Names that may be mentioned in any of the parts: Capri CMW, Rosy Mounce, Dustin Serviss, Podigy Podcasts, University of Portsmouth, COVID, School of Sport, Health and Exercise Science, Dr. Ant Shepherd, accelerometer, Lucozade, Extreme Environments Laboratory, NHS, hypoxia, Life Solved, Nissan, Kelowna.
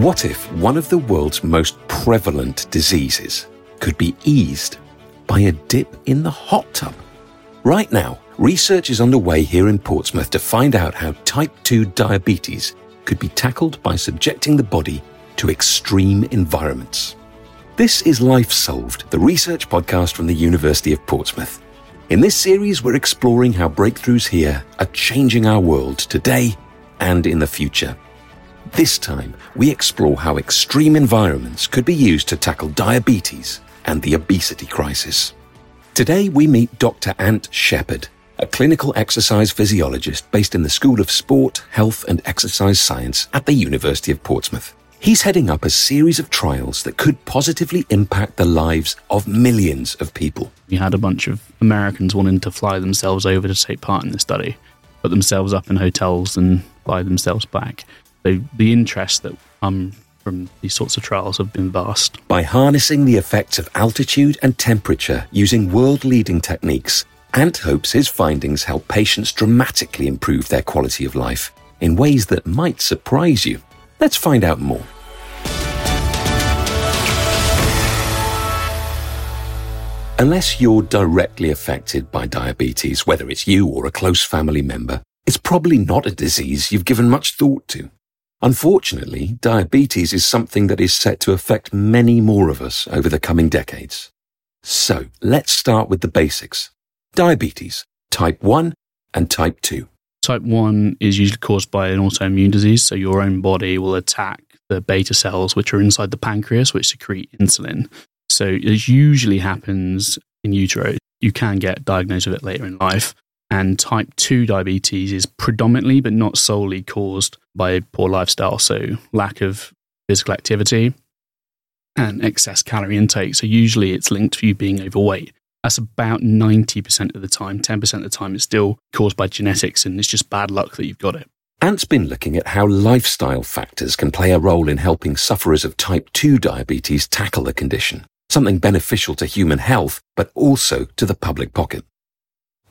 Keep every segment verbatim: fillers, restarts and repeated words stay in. What if one of the world's most prevalent diseases could be eased by a dip in the hot tub? Right now, research is underway here in Portsmouth to find out how type two diabetes could be tackled by subjecting the body to extreme environments. This is Life Solved, the research podcast from the University of Portsmouth. In this series, we're exploring how breakthroughs here are changing our world today and in the future. This time, we explore how extreme environments could be used to tackle diabetes and the obesity crisis. Today, we meet Doctor Ant Shepherd, a clinical exercise physiologist based in the School of Sport, Health and Exercise Science at the University of Portsmouth. He's heading up a series of trials that could positively impact the lives of millions of people. We had a bunch of Americans wanting to fly themselves over to take part in the study, put themselves up in hotels and fly themselves back. So the interest that um, from these sorts of trials have been vast. By harnessing the effects of altitude and temperature using world-leading techniques, Ant hopes his findings help patients dramatically improve their quality of life in ways that might surprise you. Let's find out more. Unless you're directly affected by diabetes, whether it's you or a close family member, it's probably not a disease you've given much thought to. Unfortunately, diabetes is something that is set to affect many more of us over the coming decades. So, let's start with the basics. Diabetes, type one and type two. Type one is usually caused by an autoimmune disease, so your own body will attack the beta cells which are inside the pancreas, which secrete insulin. So, it usually happens in utero. You can get diagnosed with it later in life. And type two diabetes is predominantly, but not solely, caused by poor lifestyle, so lack of physical activity and excess calorie intake. So usually it's linked to you being overweight. That's about ninety percent of the time. ten percent of the time it's still caused by genetics and it's just bad luck that you've got it. Ant's been looking at how lifestyle factors can play a role in helping sufferers of type two diabetes tackle the condition, something beneficial to human health, but also to the public pocket.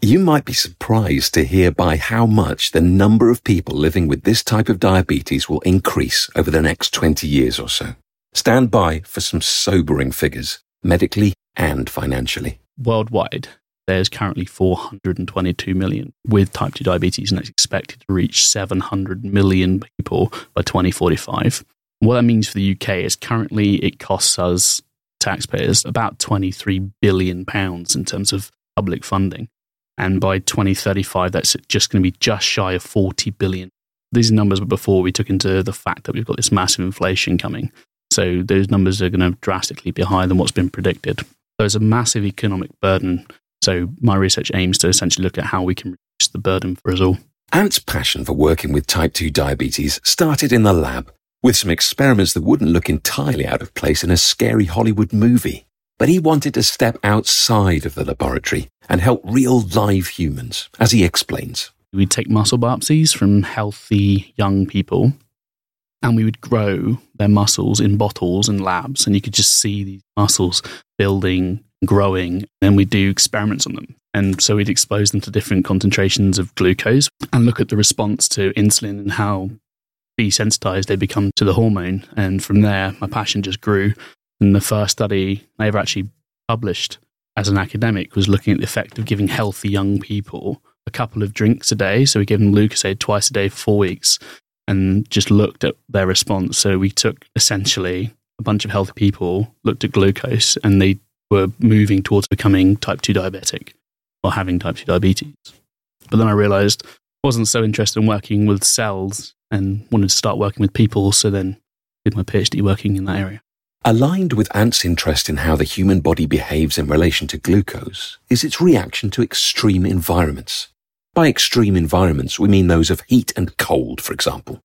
You might be surprised to hear by how much the number of people living with this type of diabetes will increase over the next twenty years or so. Stand by for some sobering figures, medically and financially. Worldwide, there's currently four hundred twenty-two million with type two diabetes, and it's expected to reach seven hundred million people by twenty forty-five. What that means for the U K is currently it costs us taxpayers about twenty-three billion pounds in terms of public funding. And by twenty thirty-five, that's just going to be just shy of forty billion. These numbers were before we took into the fact that we've got this massive inflation coming. So those numbers are going to drastically be higher than what's been predicted. There's a massive economic burden. So my research aims to essentially look at how we can reduce the burden for us all. Ant's passion for working with type two diabetes started in the lab with some experiments that wouldn't look entirely out of place in a scary Hollywood movie. But he wanted to step outside of the laboratory and help real live humans, as he explains. We take muscle biopsies from healthy young people and we would grow their muscles in bottles and labs, and you could just see these muscles building, growing, and we do experiments on them. And so we'd expose them to different concentrations of glucose and look at the response to insulin and how desensitized they become to the hormone. And from there, my passion just grew. And the first study I ever actually published as an academic was looking at the effect of giving healthy young people a couple of drinks a day. So we gave them Lucozade twice a day for four weeks and just looked at their response. So we took essentially a bunch of healthy people, looked at glucose, and they were moving towards becoming type two diabetic or having type two diabetes. But then I realized I wasn't so interested in working with cells and wanted to start working with people. So then I did my PhD working in that area. Aligned with Ant's interest in how the human body behaves in relation to glucose is its reaction to extreme environments. By extreme environments, we mean those of heat and cold, for example.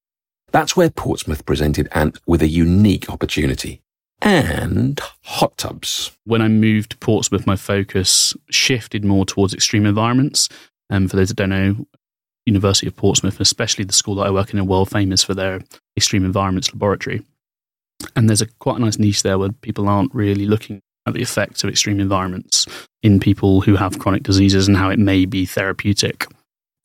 That's where Portsmouth presented Ant with a unique opportunity. And hot tubs. When I moved to Portsmouth, my focus shifted more towards extreme environments. And um, for those that don't know, University of Portsmouth, especially the school that I work in, are world famous for their Extreme Environments Laboratory. And there's a quite a nice niche there where people aren't really looking at the effects of extreme environments in people who have chronic diseases and how it may be therapeutic.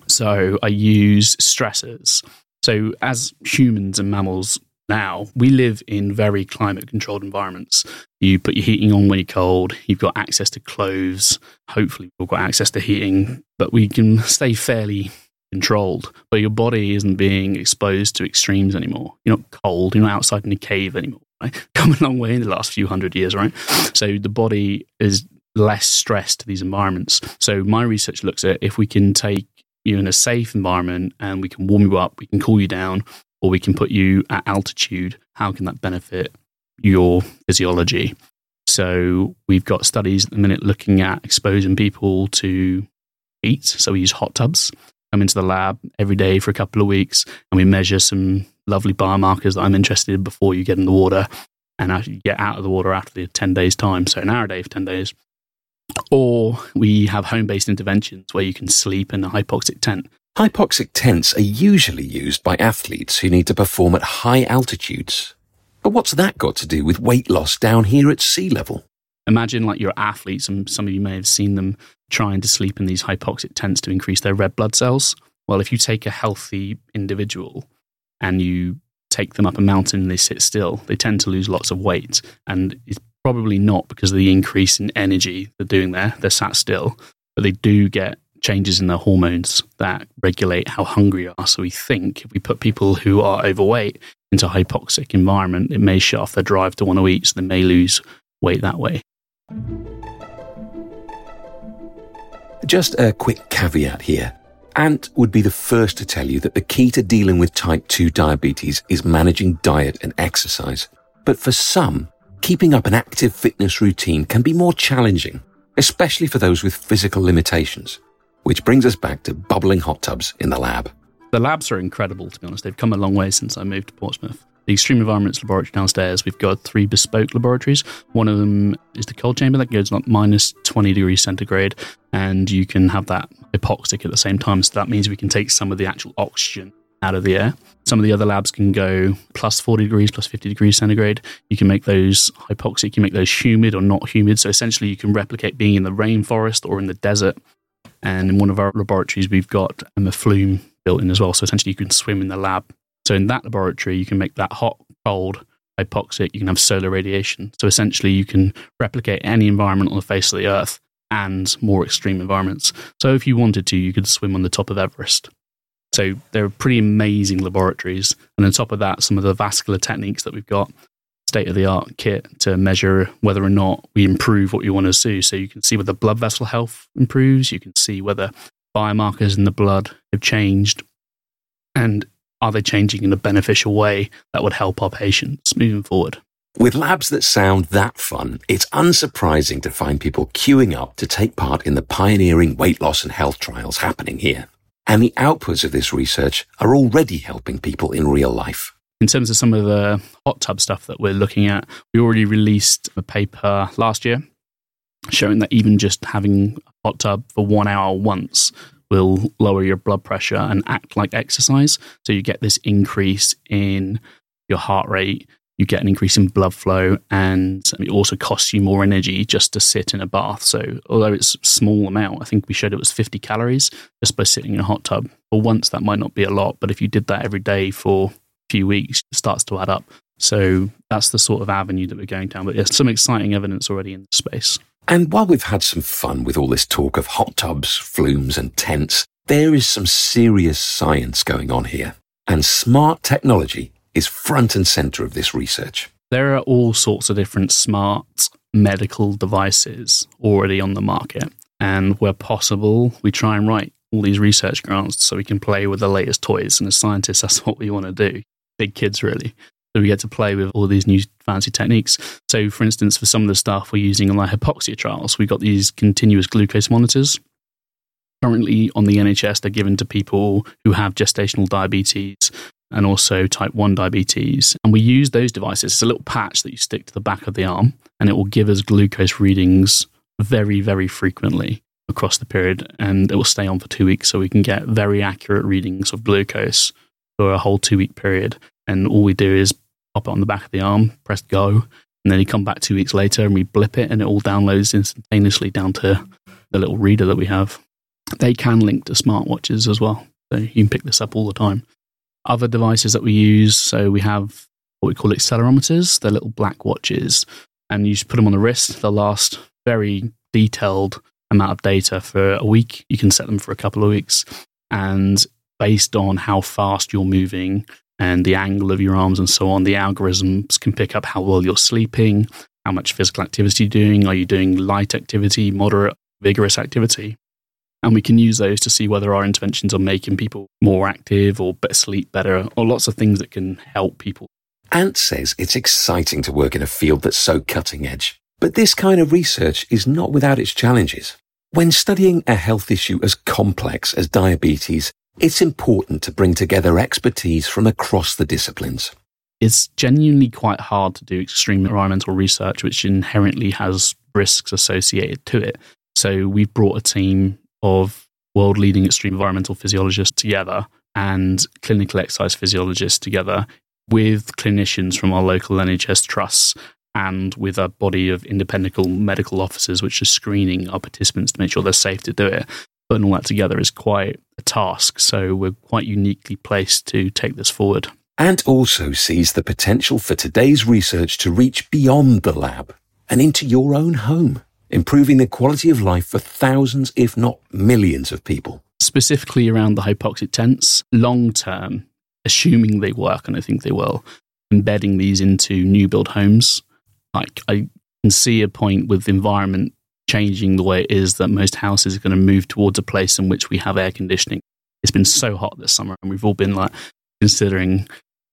So I use stressors. So as humans and mammals, now, we live in very climate-controlled environments. You put your heating on when you're cold. You've got access to clothes. Hopefully, we've got access to heating. But we can stay fairly controlled. But your body isn't being exposed to extremes anymore. You're not cold. You're not outside in a cave anymore. Right? Come a long way in the last few hundred years, right? So the body is less stressed to these environments. So my research looks at if we can take you in a safe environment and we can warm you up, we can cool you down, or we can put you at altitude, how can that benefit your physiology? So we've got studies at the minute looking at exposing people to heat. So we use hot tubs, come into the lab every day for a couple of weeks, and we measure some lovely biomarkers that I'm interested in before you get in the water, and actually get out of the water after the ten days time. So an hour a day for ten days. Or we have home-based interventions where you can sleep in a hypoxic tent. Hypoxic tents are usually used by athletes who need to perform at high altitudes. But what's that got to do with weight loss down here at sea level? Imagine like you're athletes, and some of you may have seen them trying to sleep in these hypoxic tents to increase their red blood cells. Well, if you take a healthy individual and you take them up a mountain and they sit still, they tend to lose lots of weight, and it's probably not because of the increase in energy they're doing there. They're sat still, but they do get changes in their hormones that regulate how hungry you are. So we think if we put people who are overweight into a hypoxic environment, it may shut off their drive to want to eat, so they may lose weight that way. Just a quick caveat here. Ant would be the first to tell you that the key to dealing with type two diabetes is managing diet and exercise. But for some, keeping up an active fitness routine can be more challenging, especially for those with physical limitations, which brings us back to bubbling hot tubs in the lab. The labs are incredible, to be honest. They've come a long way since I moved to Portsmouth. The Extreme Environments Laboratory downstairs, we've got three bespoke laboratories. One of them is the cold chamber that goes like minus twenty degrees centigrade, and you can have that hypoxic at the same time. So that means we can take some of the actual oxygen out of the air. Some of the other labs can go plus forty degrees, plus fifty degrees centigrade. You can make those hypoxic, you can make those humid or not humid. So essentially you can replicate being in the rainforest or in the desert. And in one of our laboratories, we've got a flume built in as well. So essentially you can swim in the lab. So in that laboratory, you can make that hot, cold, hypoxic. You can have solar radiation. So essentially you can replicate any environment on the face of the earth and more extreme environments. So if you wanted to, you could swim on the top of Everest. So they're pretty amazing laboratories. And on top of that, some of the vascular techniques that we've got, state-of-the-art kit to measure whether or not we improve what you want to do. So you can see whether blood vessel health improves. You can see whether biomarkers in the blood have changed. And are they changing in a beneficial way that would help our patients moving forward? With labs that sound that fun, it's unsurprising to find people queuing up to take part in the pioneering weight loss and health trials happening here. And the outputs of this research are already helping people in real life. In terms of some of the hot tub stuff that we're looking at, we already released a paper last year showing that even just having a hot tub for one hour once will lower your blood pressure and act like exercise. So you get this increase in your heart rate, you get an increase in blood flow, and it also costs you more energy just to sit in a bath. So although it's a small amount, I think we showed it was fifty calories just by sitting in a hot tub. Well, once that might not be a lot, but if you did that every day for a few weeks, it starts to add up. So that's the sort of avenue that we're going down. But there's some exciting evidence already in the space. And while we've had some fun with all this talk of hot tubs, flumes and tents, there is some serious science going on here, and smart technology is front and centre of this research. There are all sorts of different smart medical devices already on the market. And where possible, we try and write all these research grants so we can play with the latest toys. And as scientists, that's what we want to do. Big kids, really. So we get to play with all these new fancy techniques. So, for instance, for some of the stuff we're using in like hypoxia trials, we've got these continuous glucose monitors. Currently on the N H S, they're given to people who have gestational diabetes and also type one diabetes. And we use those devices. It's a little patch that you stick to the back of the arm, and it will give us glucose readings very, very frequently across the period. And it will stay on for two weeks, so we can get very accurate readings of glucose for a whole two-week period. And all we do is pop it on the back of the arm, press go, and then you come back two weeks later and we blip it, and it all downloads instantaneously down to the little reader that we have. They can link to smartwatches as well, so you can pick this up all the time. Other devices that we use, so we have what we call accelerometers. They're little black watches, and you just put them on the wrist. They'll last very detailed amount of data for a week. You can set them for a couple of weeks, and based on how fast you're moving and the angle of your arms and so on, the algorithms can pick up how well you're sleeping, how much physical activity you're doing, are you doing light activity, moderate, vigorous activity? And we can use those to see whether our interventions are making people more active or sleep better, or lots of things that can help people. Ant says it's exciting to work in a field that's so cutting edge, but this kind of research is not without its challenges. When studying a health issue as complex as diabetes, it's important to bring together expertise from across the disciplines. It's genuinely quite hard to do extreme environmental research, which inherently has risks associated to it. So we've brought a team of world-leading extreme environmental physiologists together and clinical exercise physiologists together with clinicians from our local N H S trusts and with a body of independent medical officers which are screening our participants to make sure they're safe to do it. Putting all that together is quite a task, so we're quite uniquely placed to take this forward. Ant also sees the potential for today's research to reach beyond the lab and into your own home, improving the quality of life for thousands, if not millions of people. Specifically around the hypoxic tents, long-term, assuming they work, and I think they will, embedding these into new-build homes. Like, I can see a point with the environment changing the way it is that most houses are going to move towards a place in which we have air conditioning. It's been so hot this summer, and we've all been like considering,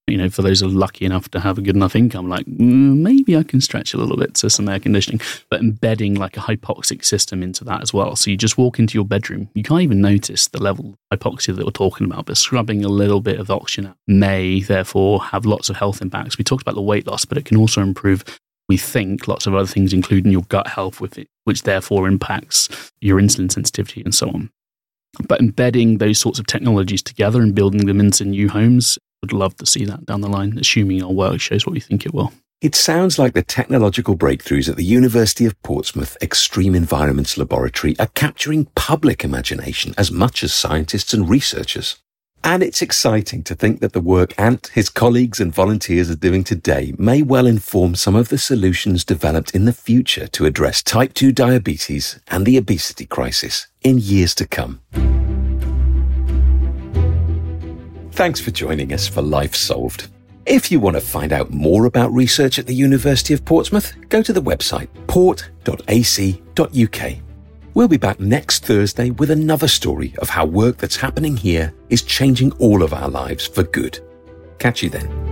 you know, for those who are lucky enough to have a good enough income, like mm, maybe I can stretch a little bit to some air conditioning, but embedding like a hypoxic system into that as well. So you just walk into your bedroom, you can't even notice the level of hypoxia that we're talking about, but scrubbing a little bit of oxygen may therefore have lots of health impacts. We talked about the weight loss, but it can also improve, we think, lots of other things, including your gut health with it, which therefore impacts your insulin sensitivity and so on. But embedding those sorts of technologies together and building them into new homes, would love to see that down the line, assuming our work shows what we think it will. It sounds like the technological breakthroughs at the University of Portsmouth Extreme Environments Laboratory are capturing public imagination as much as scientists and researchers. And it's exciting to think that the work Ant, his colleagues and volunteers are doing today may well inform some of the solutions developed in the future to address type two diabetes and the obesity crisis in years to come. Thanks for joining us for Life Solved. If you want to find out more about research at the University of Portsmouth, go to the website port dot a c dot u k. We'll be back next Thursday with another story of how work that's happening here is changing all of our lives for good. Catch you then.